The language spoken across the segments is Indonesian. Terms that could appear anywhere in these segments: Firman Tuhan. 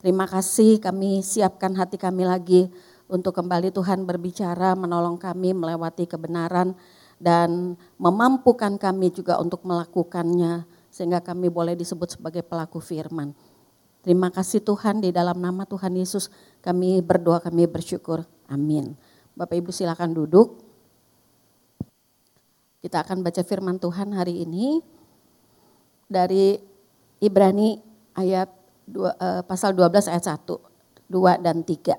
Terima kasih, kami siapkan hati kami lagi untuk kembali Tuhan berbicara, menolong kami melewati kebenaran dan memampukan kami juga untuk melakukannya sehingga kami boleh disebut sebagai pelaku firman. Terima kasih Tuhan, di dalam nama Tuhan Yesus kami berdoa, kami bersyukur. Amin. Bapak Ibu silakan duduk. Kita akan baca firman Tuhan hari ini dari Ibrani pasal 12 ayat 1, 2 dan 3.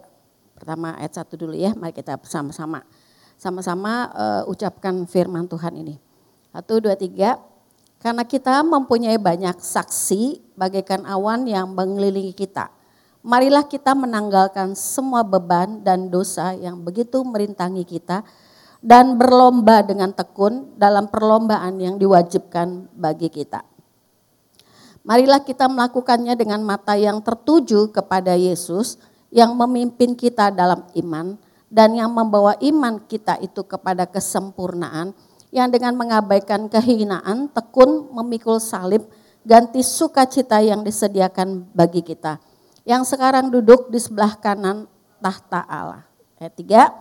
Pertama ayat 1 dulu ya, mari kita sama-sama ucapkan firman Tuhan ini. 1, 2, 3. Karena kita mempunyai banyak saksi bagaikan awan yang mengelilingi kita. Marilah kita menanggalkan semua beban dan dosa yang begitu merintangi kita dan berlomba dengan tekun dalam perlombaan yang diwajibkan bagi kita. Marilah kita melakukannya dengan mata yang tertuju kepada Yesus yang memimpin kita dalam iman dan yang membawa iman kita itu kepada kesempurnaan, yang dengan mengabaikan kehinaan, tekun memikul salib, ganti sukacita yang disediakan bagi kita, yang sekarang duduk di sebelah kanan tahta Allah. Ayat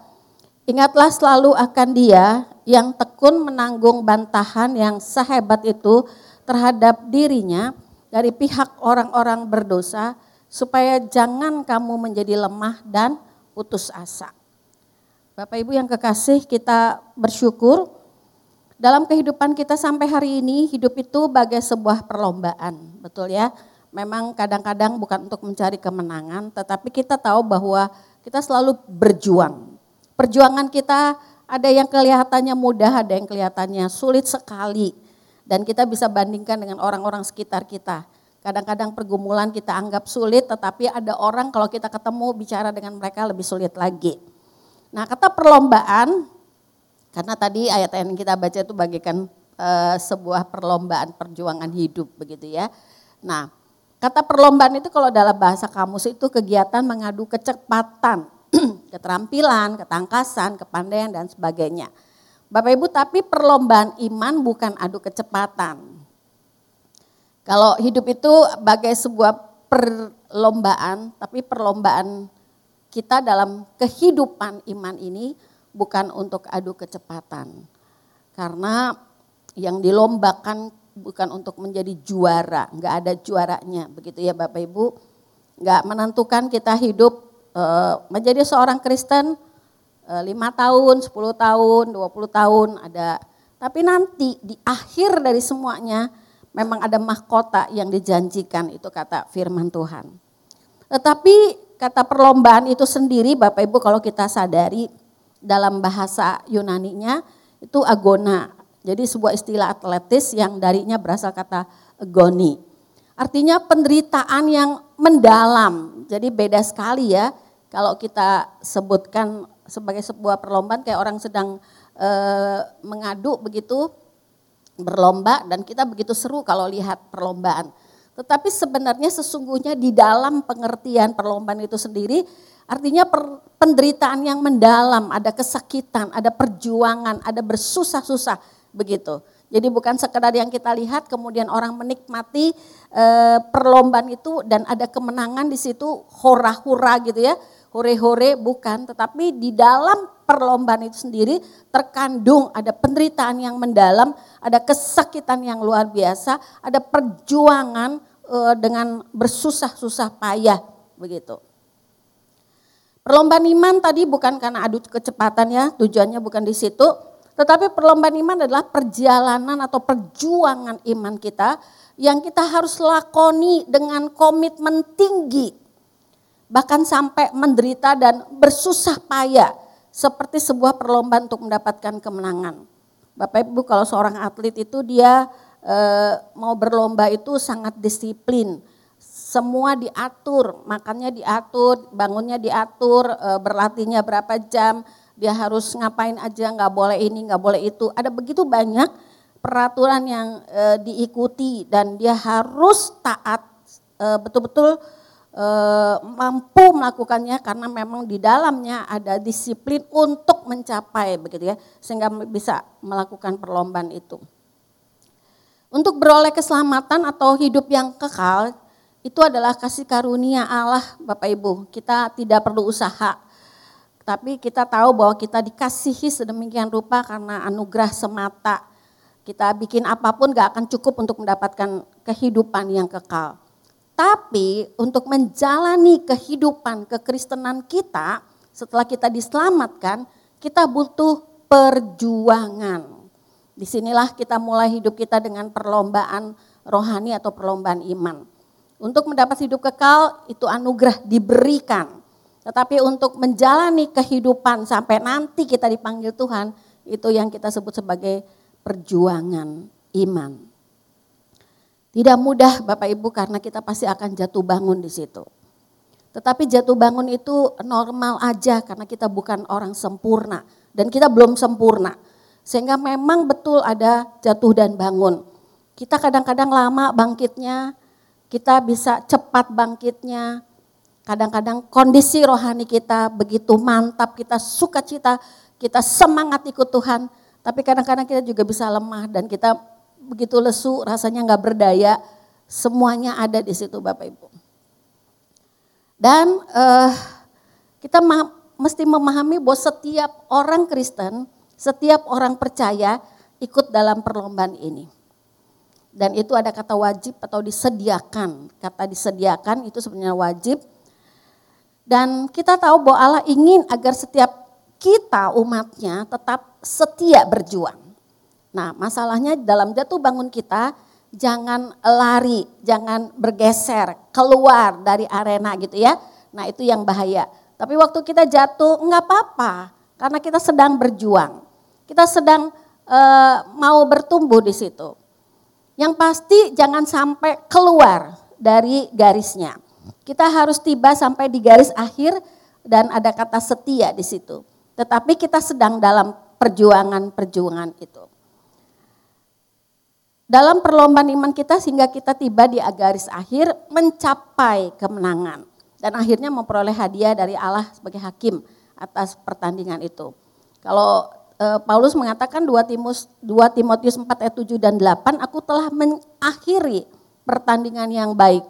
3, ingatlah selalu akan Dia yang tekun menanggung bantahan yang sehebat itu terhadap dirinya dari pihak orang-orang berdosa, supaya jangan kamu menjadi lemah dan putus asa. Bapak Ibu yang kekasih, kita bersyukur dalam kehidupan kita sampai hari ini, hidup itu bagai sebuah perlombaan, betul ya? Memang kadang-kadang bukan untuk mencari kemenangan, tetapi kita tahu bahwa kita selalu berjuang. Perjuangan kita ada yang kelihatannya mudah, ada yang kelihatannya sulit sekali. Dan kita bisa bandingkan dengan orang-orang sekitar kita. Kadang-kadang pergumulan kita anggap sulit, tetapi ada orang kalau kita ketemu bicara dengan mereka lebih sulit lagi. Nah, kata perlombaan, karena tadi ayat yang kita baca itu bagaikan sebuah perlombaan perjuangan hidup begitu ya. Nah, kata perlombaan itu kalau dalam bahasa kamus itu kegiatan mengadu kecepatan, keterampilan, ketangkasan, kepandaian dan sebagainya. Bapak Ibu, tapi perlombaan iman bukan adu kecepatan. Kalau hidup itu bagai sebuah perlombaan, tapi perlombaan kita dalam kehidupan iman ini bukan untuk adu kecepatan. Karena yang dilombakan bukan untuk menjadi juara, enggak ada juaranya, begitu ya Bapak Ibu. Enggak menentukan kita hidup menjadi seorang Kristen 5 tahun, 10 tahun, 20 tahun ada. Tapi nanti di akhir dari semuanya memang ada mahkota yang dijanjikan, itu kata firman Tuhan. Tetapi kata perlombaan itu sendiri Bapak Ibu kalau kita sadari dalam bahasa Yunaninya itu agona. Jadi sebuah istilah atletis yang darinya berasal kata agoni. Artinya penderitaan yang mendalam. Jadi beda sekali ya kalau kita sebutkan sebagai sebuah perlombaan kayak orang sedang mengadu begitu berlomba dan kita begitu seru kalau lihat perlombaan. Tetapi sebenarnya sesungguhnya di dalam pengertian perlombaan itu sendiri artinya penderitaan yang mendalam, ada kesakitan, ada perjuangan, ada bersusah-susah begitu. Jadi bukan sekedar yang kita lihat kemudian orang menikmati perlombaan itu dan ada kemenangan di situ, hora-hura gitu ya, hore-hore, bukan. Tetapi di dalam perlombaan itu sendiri terkandung ada penderitaan yang mendalam, ada kesakitan yang luar biasa, ada perjuangan dengan bersusah-susah payah begitu. Perlombaan iman tadi bukan karena adu kecepatan ya, tujuannya bukan di situ, tetapi perlombaan iman adalah perjalanan atau perjuangan iman kita yang kita harus lakoni dengan komitmen tinggi, bahkan sampai menderita dan bersusah payah. Seperti sebuah perlombaan untuk mendapatkan kemenangan. Bapak Ibu kalau seorang atlet itu dia mau berlomba itu sangat disiplin. Semua diatur, makannya diatur, bangunnya diatur, berlatihnya berapa jam. Dia harus ngapain aja, gak boleh ini, gak boleh itu. Ada begitu banyak peraturan yang diikuti dan dia harus taat betul-betul mampu melakukannya karena memang di dalamnya ada disiplin untuk mencapai begitu ya, sehingga bisa melakukan perlombaan itu. Untuk beroleh keselamatan atau hidup yang kekal, Itu adalah kasih karunia Allah, Bapak Ibu. Kita tidak perlu usaha, tapi kita tahu bahwa kita dikasihi sedemikian rupa karena anugerah semata. Kita bikin apapun gak akan cukup untuk mendapatkan kehidupan yang kekal. Tapi untuk menjalani kehidupan kekristenan kita, setelah kita diselamatkan, kita butuh perjuangan. Disinilah kita mulai hidup kita dengan perlombaan rohani atau perlombaan iman. Untuk mendapat hidup kekal itu anugerah diberikan. Tetapi untuk menjalani kehidupan sampai nanti kita dipanggil Tuhan, itu yang kita sebut sebagai perjuangan iman. Tidak mudah Bapak Ibu karena kita pasti akan jatuh bangun di situ. Tetapi jatuh bangun itu normal aja karena kita bukan orang sempurna dan kita belum sempurna. Sehingga memang betul ada jatuh dan bangun. Kita kadang-kadang lama bangkitnya, kita bisa cepat bangkitnya, kadang-kadang kondisi rohani kita begitu mantap, kita sukacita, kita semangat ikut Tuhan, tapi kadang-kadang kita juga bisa lemah dan kita begitu lesu, rasanya gak berdaya, semuanya ada di situ Bapak Ibu. Dan kita mesti memahami bahwa setiap orang Kristen, setiap orang percaya ikut dalam perlombaan ini. Dan itu ada kata wajib atau disediakan. Kata disediakan itu sebenarnya wajib. Dan kita tahu bahwa Allah ingin agar setiap kita umatnya tetap setia berjuang. Nah masalahnya dalam jatuh bangun kita jangan lari, jangan bergeser, keluar dari arena gitu ya. Nah itu yang bahaya. Tapi waktu kita jatuh enggak apa-apa karena kita sedang berjuang. Kita sedang mau bertumbuh di situ. Yang pasti jangan sampai keluar dari garisnya. Kita harus tiba sampai di garis akhir dan ada kata setia di situ. Tetapi kita sedang dalam perjuangan itu. Dalam perlombaan iman kita sehingga kita tiba di garis akhir mencapai kemenangan. Dan akhirnya memperoleh hadiah dari Allah sebagai hakim atas pertandingan itu. Kalau Paulus mengatakan 2 Timotius 4 ayat 7 dan 8, aku telah mengakhiri pertandingan yang baik.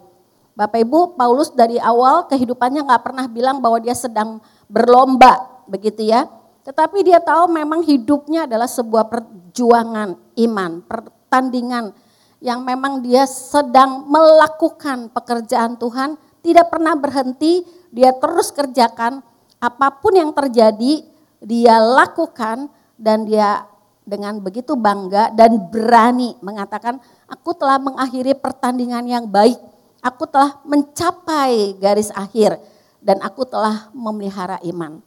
Bapak Ibu, Paulus dari awal kehidupannya gak pernah bilang bahwa dia sedang berlomba, begitu ya. Tetapi dia tahu memang hidupnya adalah sebuah perjuangan iman, pertandingan yang memang dia sedang melakukan pekerjaan Tuhan, tidak pernah berhenti, dia terus kerjakan apapun yang terjadi, dia lakukan. Dan dia dengan begitu bangga dan berani mengatakan, aku telah mengakhiri pertandingan yang baik, aku telah mencapai garis akhir, dan aku telah memelihara iman.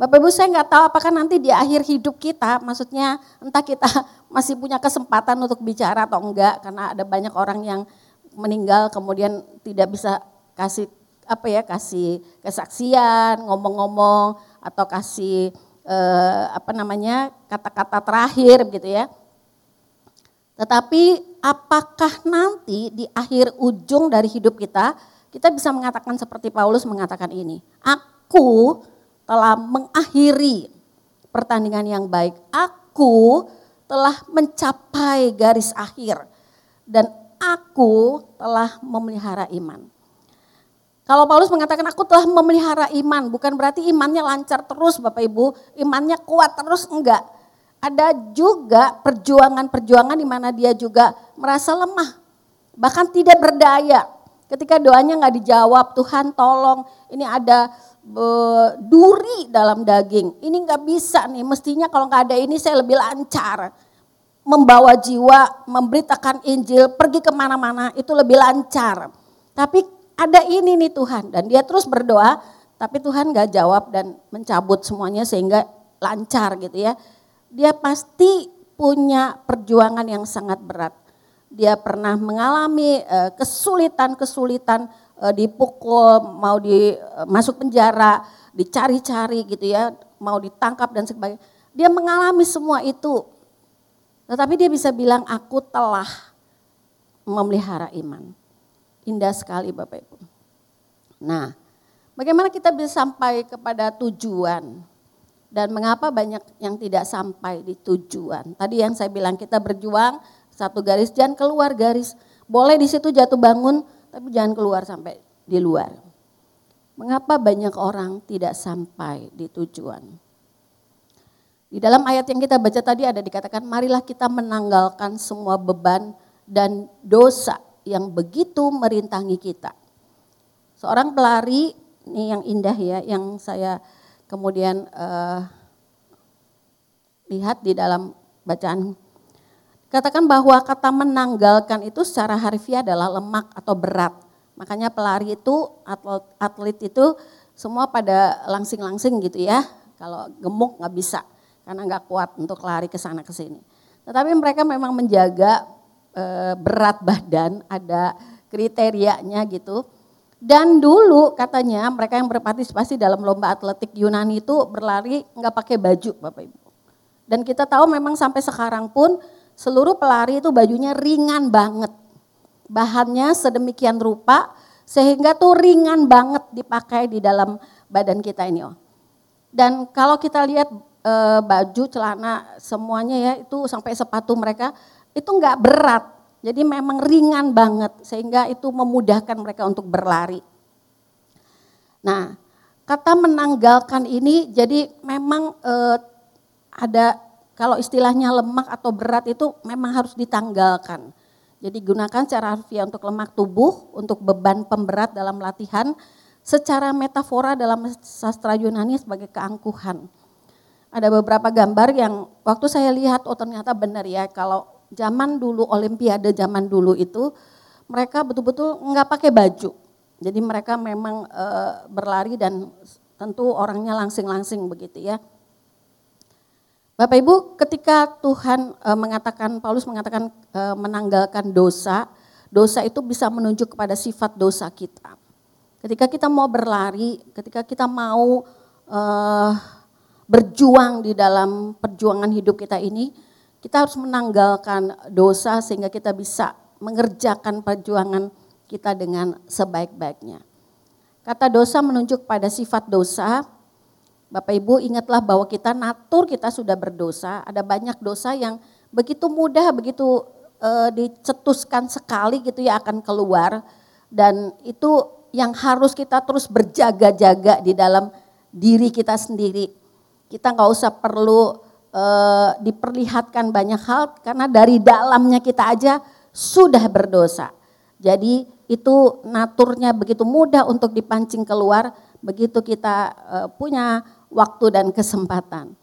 Bapak Ibu, saya gak tahu apakah nanti di akhir hidup kita, maksudnya entah kita masih punya kesempatan untuk bicara atau enggak, karena ada banyak orang yang meninggal kemudian tidak bisa kasih kesaksian, ngomong-ngomong, atau kasih kata-kata terakhir gitu ya. Tetapi apakah nanti di akhir ujung dari hidup kita bisa mengatakan seperti Paulus mengatakan ini, aku telah mengakhiri pertandingan yang baik, aku telah mencapai garis akhir, dan aku telah memelihara iman. Kalau Paulus mengatakan aku telah memelihara iman, bukan berarti imannya lancar terus Bapak Ibu, imannya kuat terus, enggak. Ada juga perjuangan-perjuangan di mana dia juga merasa lemah, bahkan tidak berdaya. Ketika doanya enggak dijawab, Tuhan tolong, ini ada duri dalam daging, ini enggak bisa nih, mestinya kalau enggak ada ini saya lebih lancar. Membawa jiwa, memberitakan Injil, pergi kemana-mana itu lebih lancar. Tapi ada ini nih Tuhan, dan dia terus berdoa, tapi Tuhan gak jawab dan mencabut semuanya sehingga lancar gitu ya. Dia pasti punya perjuangan yang sangat berat. Dia pernah mengalami kesulitan-kesulitan, dipukul, mau masuk penjara, dicari-cari gitu ya, mau ditangkap dan sebagainya. Dia mengalami semua itu, tetapi dia bisa bilang aku telah memelihara iman. Indah sekali Bapak Ibu. Nah, bagaimana kita bisa sampai kepada tujuan? Dan mengapa banyak yang tidak sampai di tujuan? Tadi yang saya bilang kita berjuang, satu garis, jangan keluar garis. Boleh di situ jatuh bangun, Tapi jangan keluar sampai di luar. Mengapa banyak orang tidak sampai di tujuan? Di dalam ayat yang kita baca tadi ada dikatakan, marilah kita menanggalkan semua beban dan dosa yang begitu merintangi kita. Seorang pelari, ini yang indah ya, yang saya kemudian lihat di dalam bacaan. Katakan bahwa kata menanggalkan itu secara harfiah adalah lemak atau berat. Makanya pelari itu, atlet itu semua pada langsing-langsing gitu ya. Kalau gemuk gak bisa, karena gak kuat untuk lari ke sana ke sini. Tetapi mereka memang menjaga berat badan, ada kriterianya gitu. Dan dulu katanya mereka yang berpartisipasi dalam lomba atletik Yunani itu berlari gak pakai baju Bapak Ibu. Dan kita tahu memang sampai sekarang pun seluruh pelari itu bajunya ringan banget. Bahannya sedemikian rupa sehingga tuh ringan banget dipakai di dalam badan kita ini. Dan kalau kita lihat baju, celana semuanya ya itu sampai sepatu mereka itu enggak berat. Jadi memang ringan banget sehingga itu memudahkan mereka untuk berlari. Nah, kata menanggalkan ini jadi memang ada kalau istilahnya lemak atau berat itu memang harus ditanggalkan. Jadi gunakan secara harfiah untuk lemak tubuh, untuk beban pemberat dalam latihan, secara metafora dalam sastra Yunani sebagai keangkuhan. Ada beberapa gambar yang waktu saya lihat, oh ternyata benar ya, kalau zaman dulu, olimpiade zaman dulu itu, mereka betul-betul enggak pakai baju. Jadi mereka memang berlari dan tentu orangnya langsing-langsing begitu ya. Bapak Ibu, ketika Tuhan mengatakan, Paulus mengatakan menanggalkan dosa, dosa itu bisa menunjuk kepada sifat dosa kita. Ketika kita mau berlari, ketika kita mau berjuang di dalam perjuangan hidup kita ini, kita harus menanggalkan dosa sehingga kita bisa mengerjakan perjuangan kita dengan sebaik-baiknya. Kata dosa menunjuk pada sifat dosa. Bapak Ibu, ingatlah bahwa kita natur kita sudah berdosa, ada banyak dosa yang begitu mudah, begitu dicetuskan sekali gitu ya akan keluar. Dan itu yang harus kita terus berjaga-jaga di dalam diri kita sendiri. Kita gak usah perlu diperlihatkan banyak hal karena dari dalamnya kita aja sudah berdosa. Jadi itu naturnya begitu mudah untuk dipancing keluar begitu kita punya waktu dan kesempatan.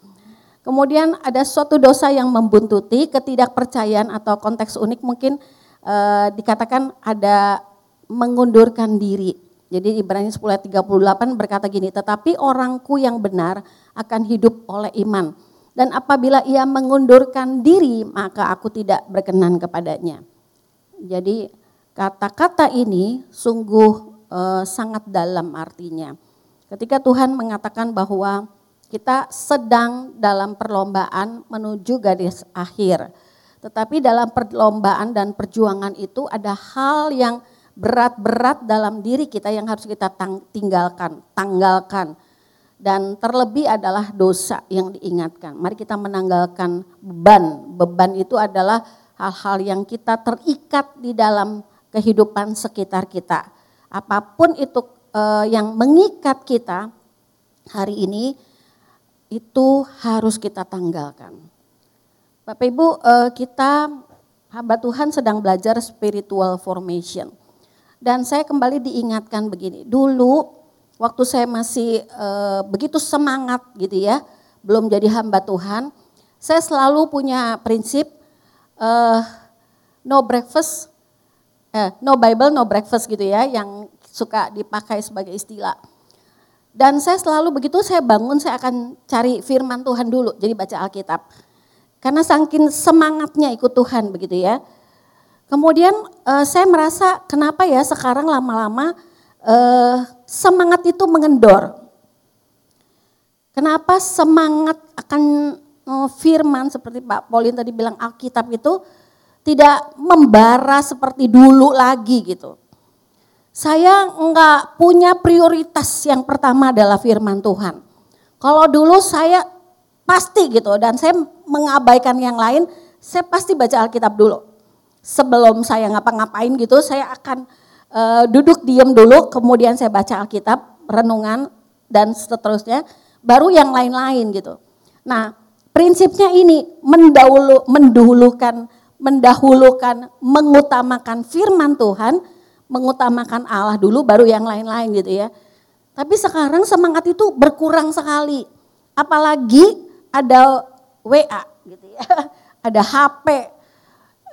Kemudian ada suatu dosa yang membuntuti, ketidakpercayaan atau konteks unik mungkin dikatakan ada mengundurkan diri. Jadi Ibrani 10:38 berkata gini, tetapi orangku yang benar akan hidup oleh iman. Dan apabila ia mengundurkan diri maka aku tidak berkenan kepadanya. Jadi kata-kata ini sungguh sangat dalam artinya. Ketika Tuhan mengatakan bahwa kita sedang dalam perlombaan menuju garis akhir. Tetapi dalam perlombaan dan perjuangan itu ada hal yang berat-berat dalam diri kita yang harus kita tanggalkan. Dan terlebih adalah dosa yang diingatkan. Mari kita menanggalkan beban. Beban itu adalah hal-hal yang kita terikat di dalam kehidupan sekitar kita. Apapun itu yang mengikat kita hari ini itu harus kita tanggalkan. Bapak Ibu, kita hamba Tuhan sedang belajar spiritual formation. Dan saya kembali diingatkan begini, dulu waktu saya masih begitu semangat gitu ya, belum jadi hamba Tuhan, saya selalu punya prinsip no Bible, no breakfast gitu ya, yang suka dipakai sebagai istilah. Dan saya selalu begitu saya bangun, saya akan cari firman Tuhan dulu, jadi baca Alkitab. Karena saking semangatnya ikut Tuhan begitu ya. Kemudian saya merasa kenapa ya sekarang lama-lama semangat itu mengendor. Kenapa semangat akan firman seperti Pak Paulin tadi bilang Alkitab itu tidak membara seperti dulu lagi gitu. Saya enggak punya prioritas yang pertama adalah firman Tuhan. Kalau dulu saya pasti gitu dan saya mengabaikan yang lain, saya pasti baca Alkitab dulu. Sebelum saya ngapa-ngapain gitu, saya akan duduk diem dulu, kemudian saya baca Alkitab, renungan, dan seterusnya, baru yang lain-lain gitu. Nah, prinsipnya ini, mendahulukan, mengutamakan firman Tuhan, mengutamakan Allah dulu, baru yang lain-lain gitu ya. Tapi sekarang semangat itu berkurang sekali, apalagi ada WA gitu ya, ada HP.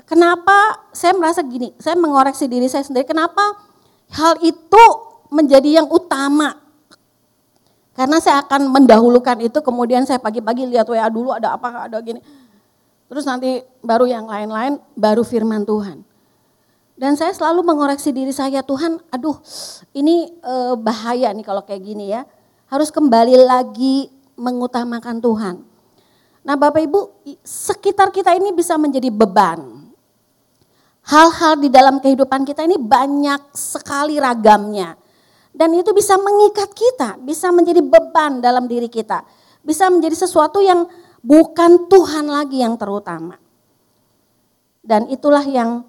Kenapa saya merasa gini, saya mengoreksi diri saya sendiri, kenapa hal itu menjadi yang utama? Karena saya akan mendahulukan itu, kemudian saya pagi-pagi lihat WA dulu ada apa, ada gini. Terus nanti baru yang lain-lain, baru firman Tuhan. Dan saya selalu mengoreksi diri saya, Tuhan aduh ini bahaya nih kalau kayak gini ya. Harus kembali lagi mengutamakan Tuhan. Nah Bapak Ibu, sekitar kita ini bisa menjadi beban. Hal-hal di dalam kehidupan kita ini banyak sekali ragamnya. Dan itu bisa mengikat kita, bisa menjadi beban dalam diri kita. Bisa menjadi sesuatu yang bukan Tuhan lagi yang terutama. Dan itulah yang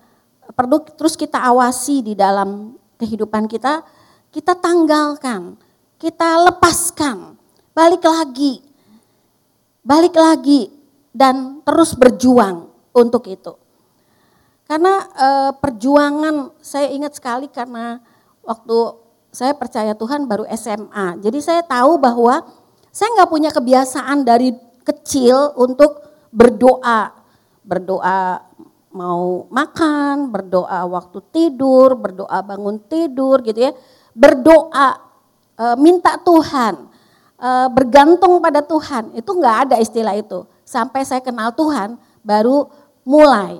perlu terus kita awasi di dalam kehidupan kita. Kita tanggalkan, kita lepaskan, balik lagi dan terus berjuang untuk itu. Karena perjuangan, saya ingat sekali karena waktu saya percaya Tuhan baru SMA. Jadi saya tahu bahwa saya gak punya kebiasaan dari kecil untuk berdoa mau makan, berdoa waktu tidur, berdoa bangun tidur gitu ya, berdoa minta Tuhan, bergantung pada Tuhan, itu nggak ada istilah itu. Sampai saya kenal Tuhan baru mulai.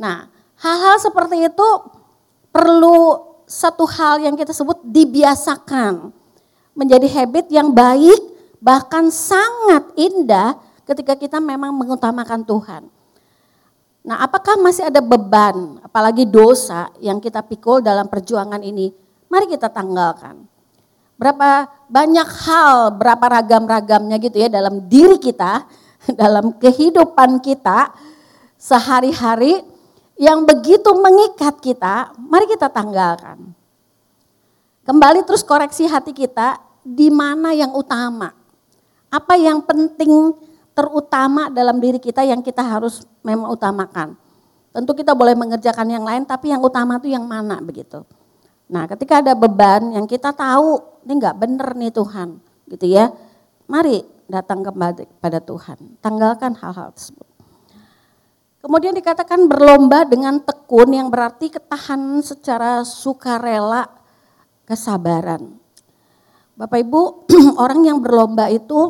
Nah hal-hal seperti itu perlu satu hal yang kita sebut dibiasakan, menjadi habit yang baik, bahkan sangat indah ketika kita memang mengutamakan Tuhan. Nah, apakah masih ada beban, apalagi dosa yang kita pikul dalam perjuangan ini? Mari kita tanggalkan. Berapa banyak hal, berapa ragam-ragamnya gitu ya dalam diri kita, dalam kehidupan kita sehari-hari yang begitu mengikat kita, mari kita tanggalkan. Kembali terus koreksi hati kita, di mana yang utama? Apa yang penting terutama dalam diri kita yang kita harus memang utamakan. Tentu kita boleh mengerjakan yang lain, tapi yang utama itu yang mana begitu. Nah ketika ada beban yang kita tahu, ini gak bener nih Tuhan gitu ya. Mari datang kembali pada Tuhan, tanggalkan hal-hal tersebut. Kemudian dikatakan berlomba dengan tekun, yang berarti ketahanan secara sukarela, kesabaran. Bapak Ibu, orang yang berlomba itu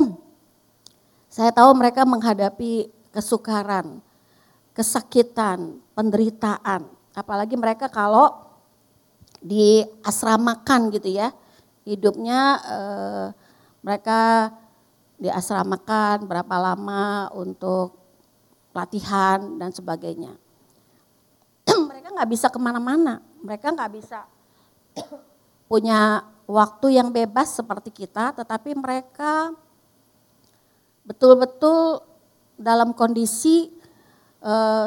saya tahu mereka menghadapi kesukaran, kesakitan, penderitaan. Apalagi mereka kalau diasramakan gitu ya. Hidupnya mereka diasramakan berapa lama untuk pelatihan dan sebagainya. Mereka gak bisa kemana-mana. Mereka gak bisa punya waktu yang bebas seperti kita, tetapi mereka betul-betul dalam kondisi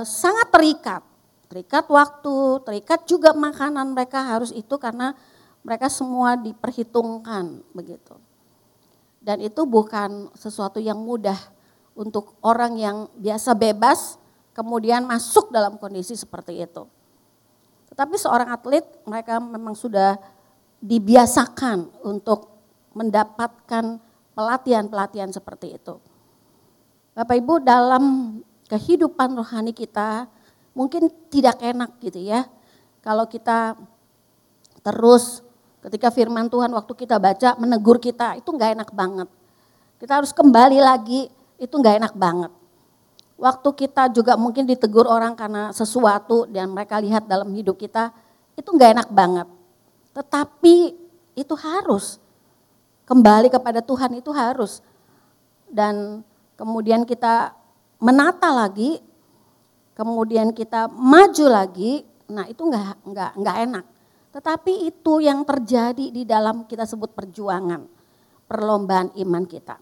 sangat terikat waktu, terikat juga makanan, mereka harus itu karena mereka semua diperhitungkan begitu. Dan itu bukan sesuatu yang mudah untuk orang yang biasa bebas kemudian masuk dalam kondisi seperti itu. Tetapi seorang atlet mereka memang sudah dibiasakan untuk mendapatkan pelatihan-pelatihan seperti itu. Bapak Ibu, dalam kehidupan rohani kita mungkin tidak enak gitu ya. Kalau kita terus ketika firman Tuhan waktu kita baca menegur kita, itu gak enak banget. Kita harus kembali lagi, itu gak enak banget. Waktu kita juga mungkin ditegur orang karena sesuatu dan mereka lihat dalam hidup kita, itu gak enak banget. Tetapi itu harus kembali kepada Tuhan, itu harus. Dan kemudian kita menata lagi, kemudian kita maju lagi. Nah itu nggak enak. Tetapi itu yang terjadi di dalam kita sebut perjuangan, perlombaan iman kita.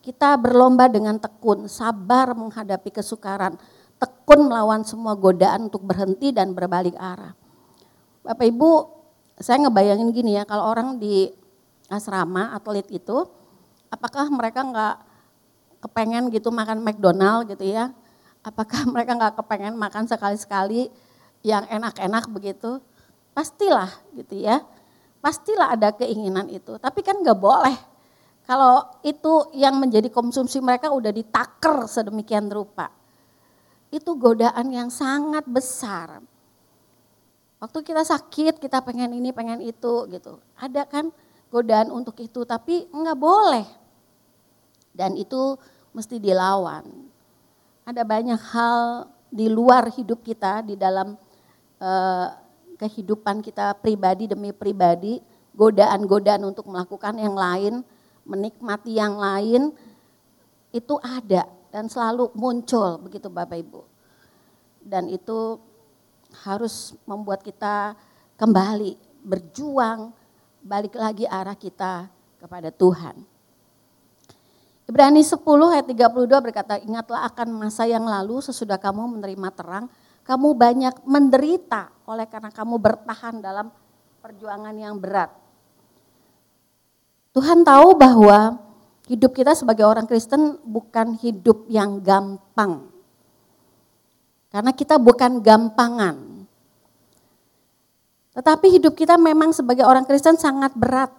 Kita berlomba dengan tekun, sabar menghadapi kesukaran, tekun melawan semua godaan untuk berhenti dan berbalik arah. Bapak Ibu, saya ngebayangin gini ya, kalau orang di asrama atlet itu, apakah mereka nggak kepengen gitu makan McDonald gitu ya? Apakah mereka nggak kepengen makan sekali-sekali yang enak-enak begitu? Pastilah gitu ya, pastilah ada keinginan itu. Tapi kan nggak boleh kalau itu yang menjadi konsumsi mereka udah ditaker sedemikian rupa. Itu godaan yang sangat besar. Waktu kita sakit, kita pengen ini, pengen itu gitu. Ada kan godaan untuk itu, tapi nggak boleh. Dan itu mesti dilawan. Ada banyak hal di luar hidup kita, di dalam kehidupan kita pribadi demi pribadi, godaan-godaan untuk melakukan yang lain, menikmati yang lain, itu ada dan selalu muncul begitu Bapak Ibu. Dan itu harus membuat kita kembali berjuang, balik lagi arah kita kepada Tuhan. Ibrani 10 ayat 32 berkata, ingatlah akan masa yang lalu sesudah kamu menerima terang, kamu banyak menderita oleh karena kamu bertahan dalam perjuangan yang berat. Tuhan tahu bahwa hidup kita sebagai orang Kristen bukan hidup yang gampang. Karena kita bukan gampangan. Tetapi hidup kita memang sebagai orang Kristen sangat berat.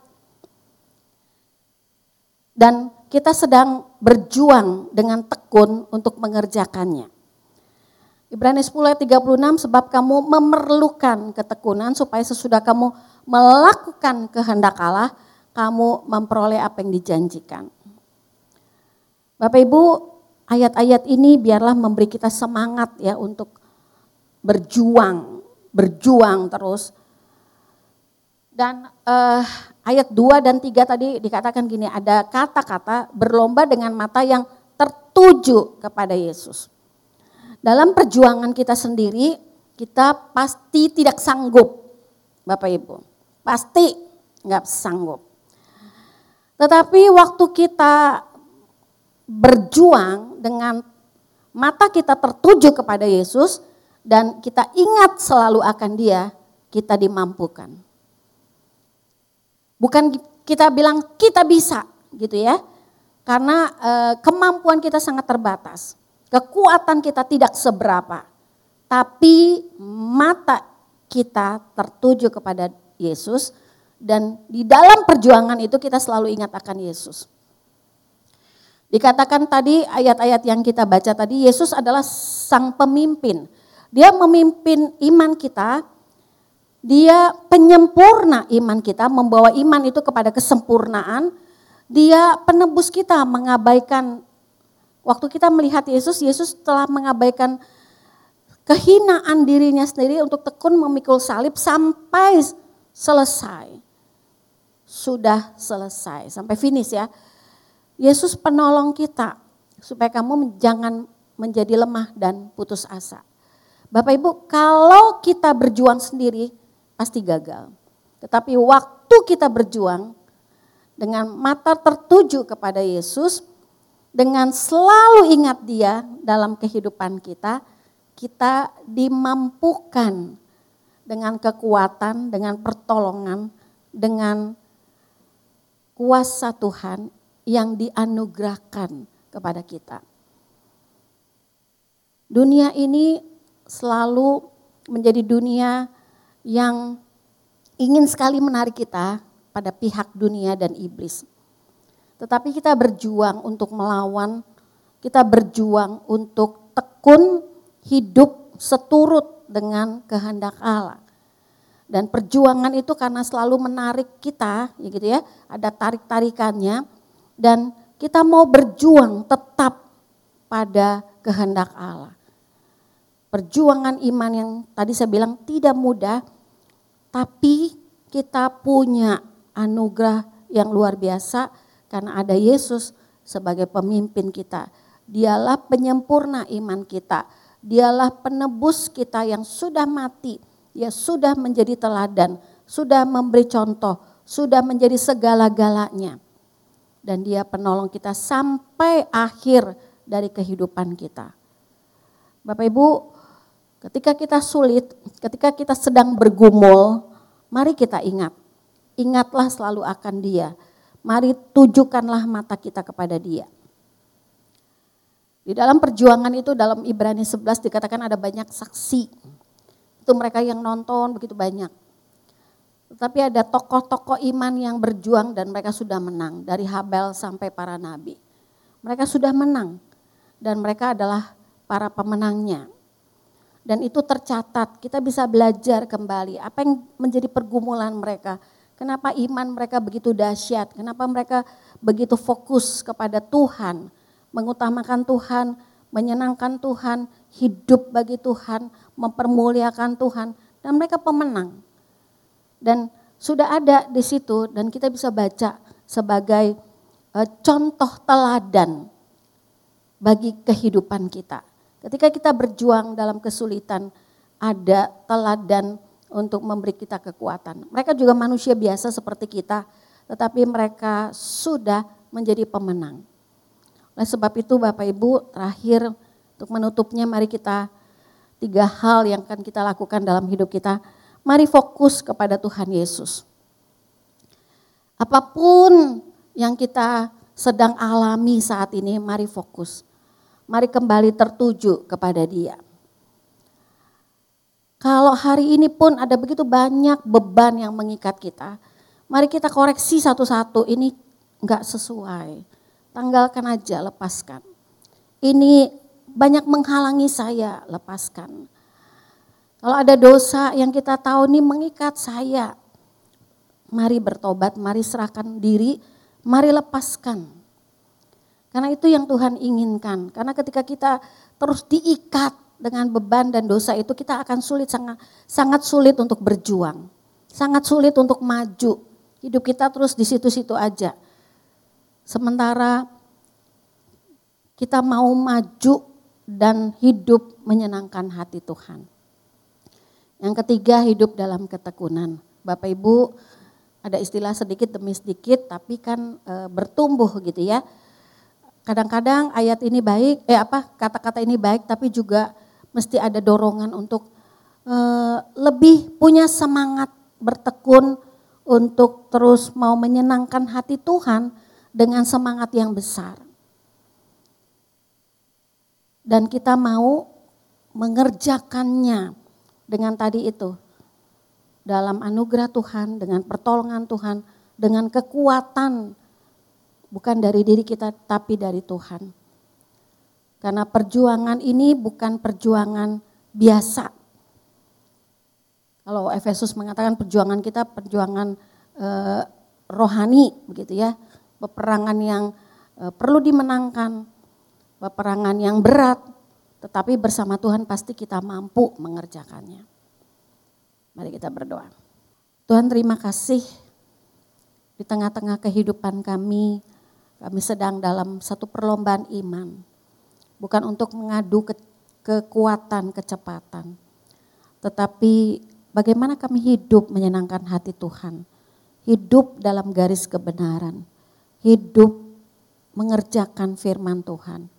Dan kita sedang berjuang dengan tekun untuk mengerjakannya. Ibrani 10 ayat 36, sebab kamu memerlukan ketekunan supaya sesudah kamu melakukan kehendak Allah, kamu memperoleh apa yang dijanjikan. Bapak Ibu, ayat-ayat ini biarlah memberi kita semangat ya untuk berjuang terus. Dan ayat 2 dan 3 tadi dikatakan gini, ada kata-kata berlomba dengan mata yang tertuju kepada Yesus. Dalam perjuangan kita sendiri, kita pasti tidak sanggup, Bapak Ibu. Pasti enggak sanggup. Tetapi waktu kita berjuang dengan mata kita tertuju kepada Yesus dan kita ingat selalu akan Dia, kita dimampukan. Bukan kita bilang kita bisa gitu ya, karena kemampuan kita sangat terbatas, kekuatan kita tidak seberapa, tapi mata kita tertuju kepada Yesus dan di dalam perjuangan itu kita selalu ingat akan Yesus. Dikatakan tadi ayat-ayat yang kita baca tadi, Yesus adalah sang pemimpin. Dia memimpin iman kita, dia penyempurna iman kita, membawa iman itu kepada kesempurnaan. Dia penebus kita, mengabaikan, waktu kita melihat Yesus, Yesus telah mengabaikan kehinaan dirinya sendiri untuk tekun memikul salib sampai selesai. Sudah selesai, sampai finish ya. Yesus penolong kita supaya kamu jangan menjadi lemah dan putus asa. Bapak Ibu, kalau kita berjuang sendiri pasti gagal. Tetapi waktu kita berjuang dengan mata tertuju kepada Yesus, dengan selalu ingat Dia dalam kehidupan kita, kita dimampukan dengan kekuatan, dengan pertolongan, dengan kuasa Tuhan yang dianugerahkan kepada kita. Dunia ini selalu menjadi dunia yang ingin sekali menarik kita pada pihak dunia dan iblis. Tetapi kita berjuang untuk melawan, kita berjuang untuk tekun hidup seturut dengan kehendak Allah. Dan perjuangan itu karena selalu menarik kita, ya gitu ya, ada tarik-tarikannya. Dan kita mau berjuang tetap pada kehendak Allah. Perjuangan iman yang tadi saya bilang tidak mudah, tapi kita punya anugerah yang luar biasa karena ada Yesus sebagai pemimpin kita. Dialah penyempurna iman kita, Dialah penebus kita yang sudah mati, ya sudah menjadi teladan, sudah memberi contoh, sudah menjadi segala-galanya. Dan Dia penolong kita sampai akhir dari kehidupan kita. Bapak Ibu, ketika kita sulit, ketika kita sedang bergumul, Mari kita ingat, ingatlah selalu akan Dia. Mari tujukanlah mata kita kepada Dia. Di dalam perjuangan itu dalam Ibrani 11 dikatakan ada banyak saksi. Itu mereka yang nonton begitu banyak. Tetapi ada tokoh-tokoh iman yang berjuang dan mereka sudah menang. Dari Habel sampai para nabi. Mereka sudah menang dan mereka adalah para pemenangnya. Dan itu tercatat, kita bisa belajar kembali apa yang menjadi pergumulan mereka. Kenapa iman mereka begitu dahsyat, kenapa mereka begitu fokus kepada Tuhan. Mengutamakan Tuhan, menyenangkan Tuhan, hidup bagi Tuhan, mempermuliakan Tuhan, dan mereka pemenang. Dan sudah ada di situ dan kita bisa baca sebagai contoh teladan bagi kehidupan kita. Ketika kita berjuang dalam kesulitan, ada teladan untuk memberi kita kekuatan. Mereka juga manusia biasa seperti kita, tetapi mereka sudah menjadi pemenang. Oleh sebab itu Bapak Ibu, terakhir untuk menutupnya mari kita 3 hal yang akan kita lakukan dalam hidup kita. Mari fokus kepada Tuhan Yesus. Apapun yang kita sedang alami saat ini, mari fokus. Mari kembali tertuju kepada Dia. Kalau hari ini pun ada begitu banyak beban yang mengikat kita, mari kita koreksi satu-satu, ini enggak sesuai. Tanggalkan aja, lepaskan. Ini banyak menghalangi saya, lepaskan. Kalau ada dosa yang kita tahu nih mengikat saya, mari bertobat, mari serahkan diri, mari lepaskan. Karena itu yang Tuhan inginkan. Karena ketika kita terus diikat dengan beban dan dosa itu, kita akan sulit, sangat sulit untuk berjuang. Sangat sulit untuk maju. Hidup kita terus di situ-situ aja. Sementara kita mau maju dan hidup menyenangkan hati Tuhan. Yang ketiga, hidup dalam ketekunan. Bapak Ibu, ada istilah sedikit demi sedikit tapi kan bertumbuh gitu ya. Kadang-kadang kata-kata ini baik tapi juga mesti ada dorongan untuk lebih punya semangat bertekun untuk terus mau menyenangkan hati Tuhan dengan semangat yang besar. Dan kita mau mengerjakannya dengan tadi itu. Dalam anugerah Tuhan, dengan pertolongan Tuhan, dengan kekuatan bukan dari diri kita tapi dari Tuhan. Karena perjuangan ini bukan perjuangan biasa. Kalau Efesus mengatakan perjuangan kita perjuangan rohani begitu ya. Peperangan yang perlu dimenangkan, peperangan yang berat, tetapi bersama Tuhan pasti kita mampu mengerjakannya. Mari kita berdoa. Tuhan, terima kasih di tengah-tengah kehidupan kami sedang dalam satu perlombaan iman, bukan untuk mengadu kekuatan, kecepatan, tetapi bagaimana kami hidup menyenangkan hati Tuhan, hidup dalam garis kebenaran. Hidup mengerjakan firman Tuhan,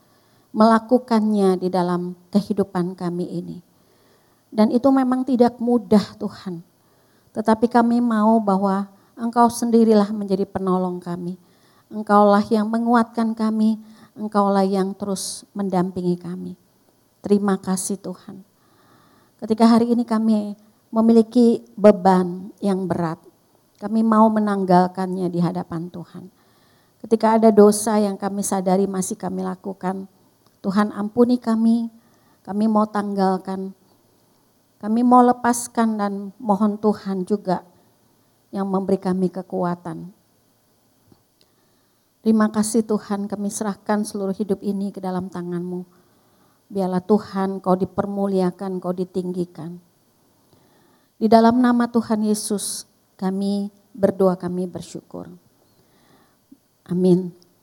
melakukannya di dalam kehidupan kami ini. Dan itu memang tidak mudah Tuhan, tetapi kami mau bahwa Engkau sendirilah menjadi penolong kami. Engkaulah yang menguatkan kami, Engkaulah yang terus mendampingi kami. Terima kasih Tuhan. Ketika hari ini kami memiliki beban yang berat, kami mau menanggalkannya di hadapan Tuhan. Ketika ada dosa yang kami sadari masih kami lakukan, Tuhan ampuni kami mau tanggalkan, kami mau lepaskan dan mohon Tuhan juga yang memberi kami kekuatan. Terima kasih Tuhan, kami serahkan seluruh hidup ini ke dalam tangan-Mu. Biarlah Tuhan Kau dipermuliakan, Kau ditinggikan. Di dalam nama Tuhan Yesus kami berdoa, kami bersyukur. Amin.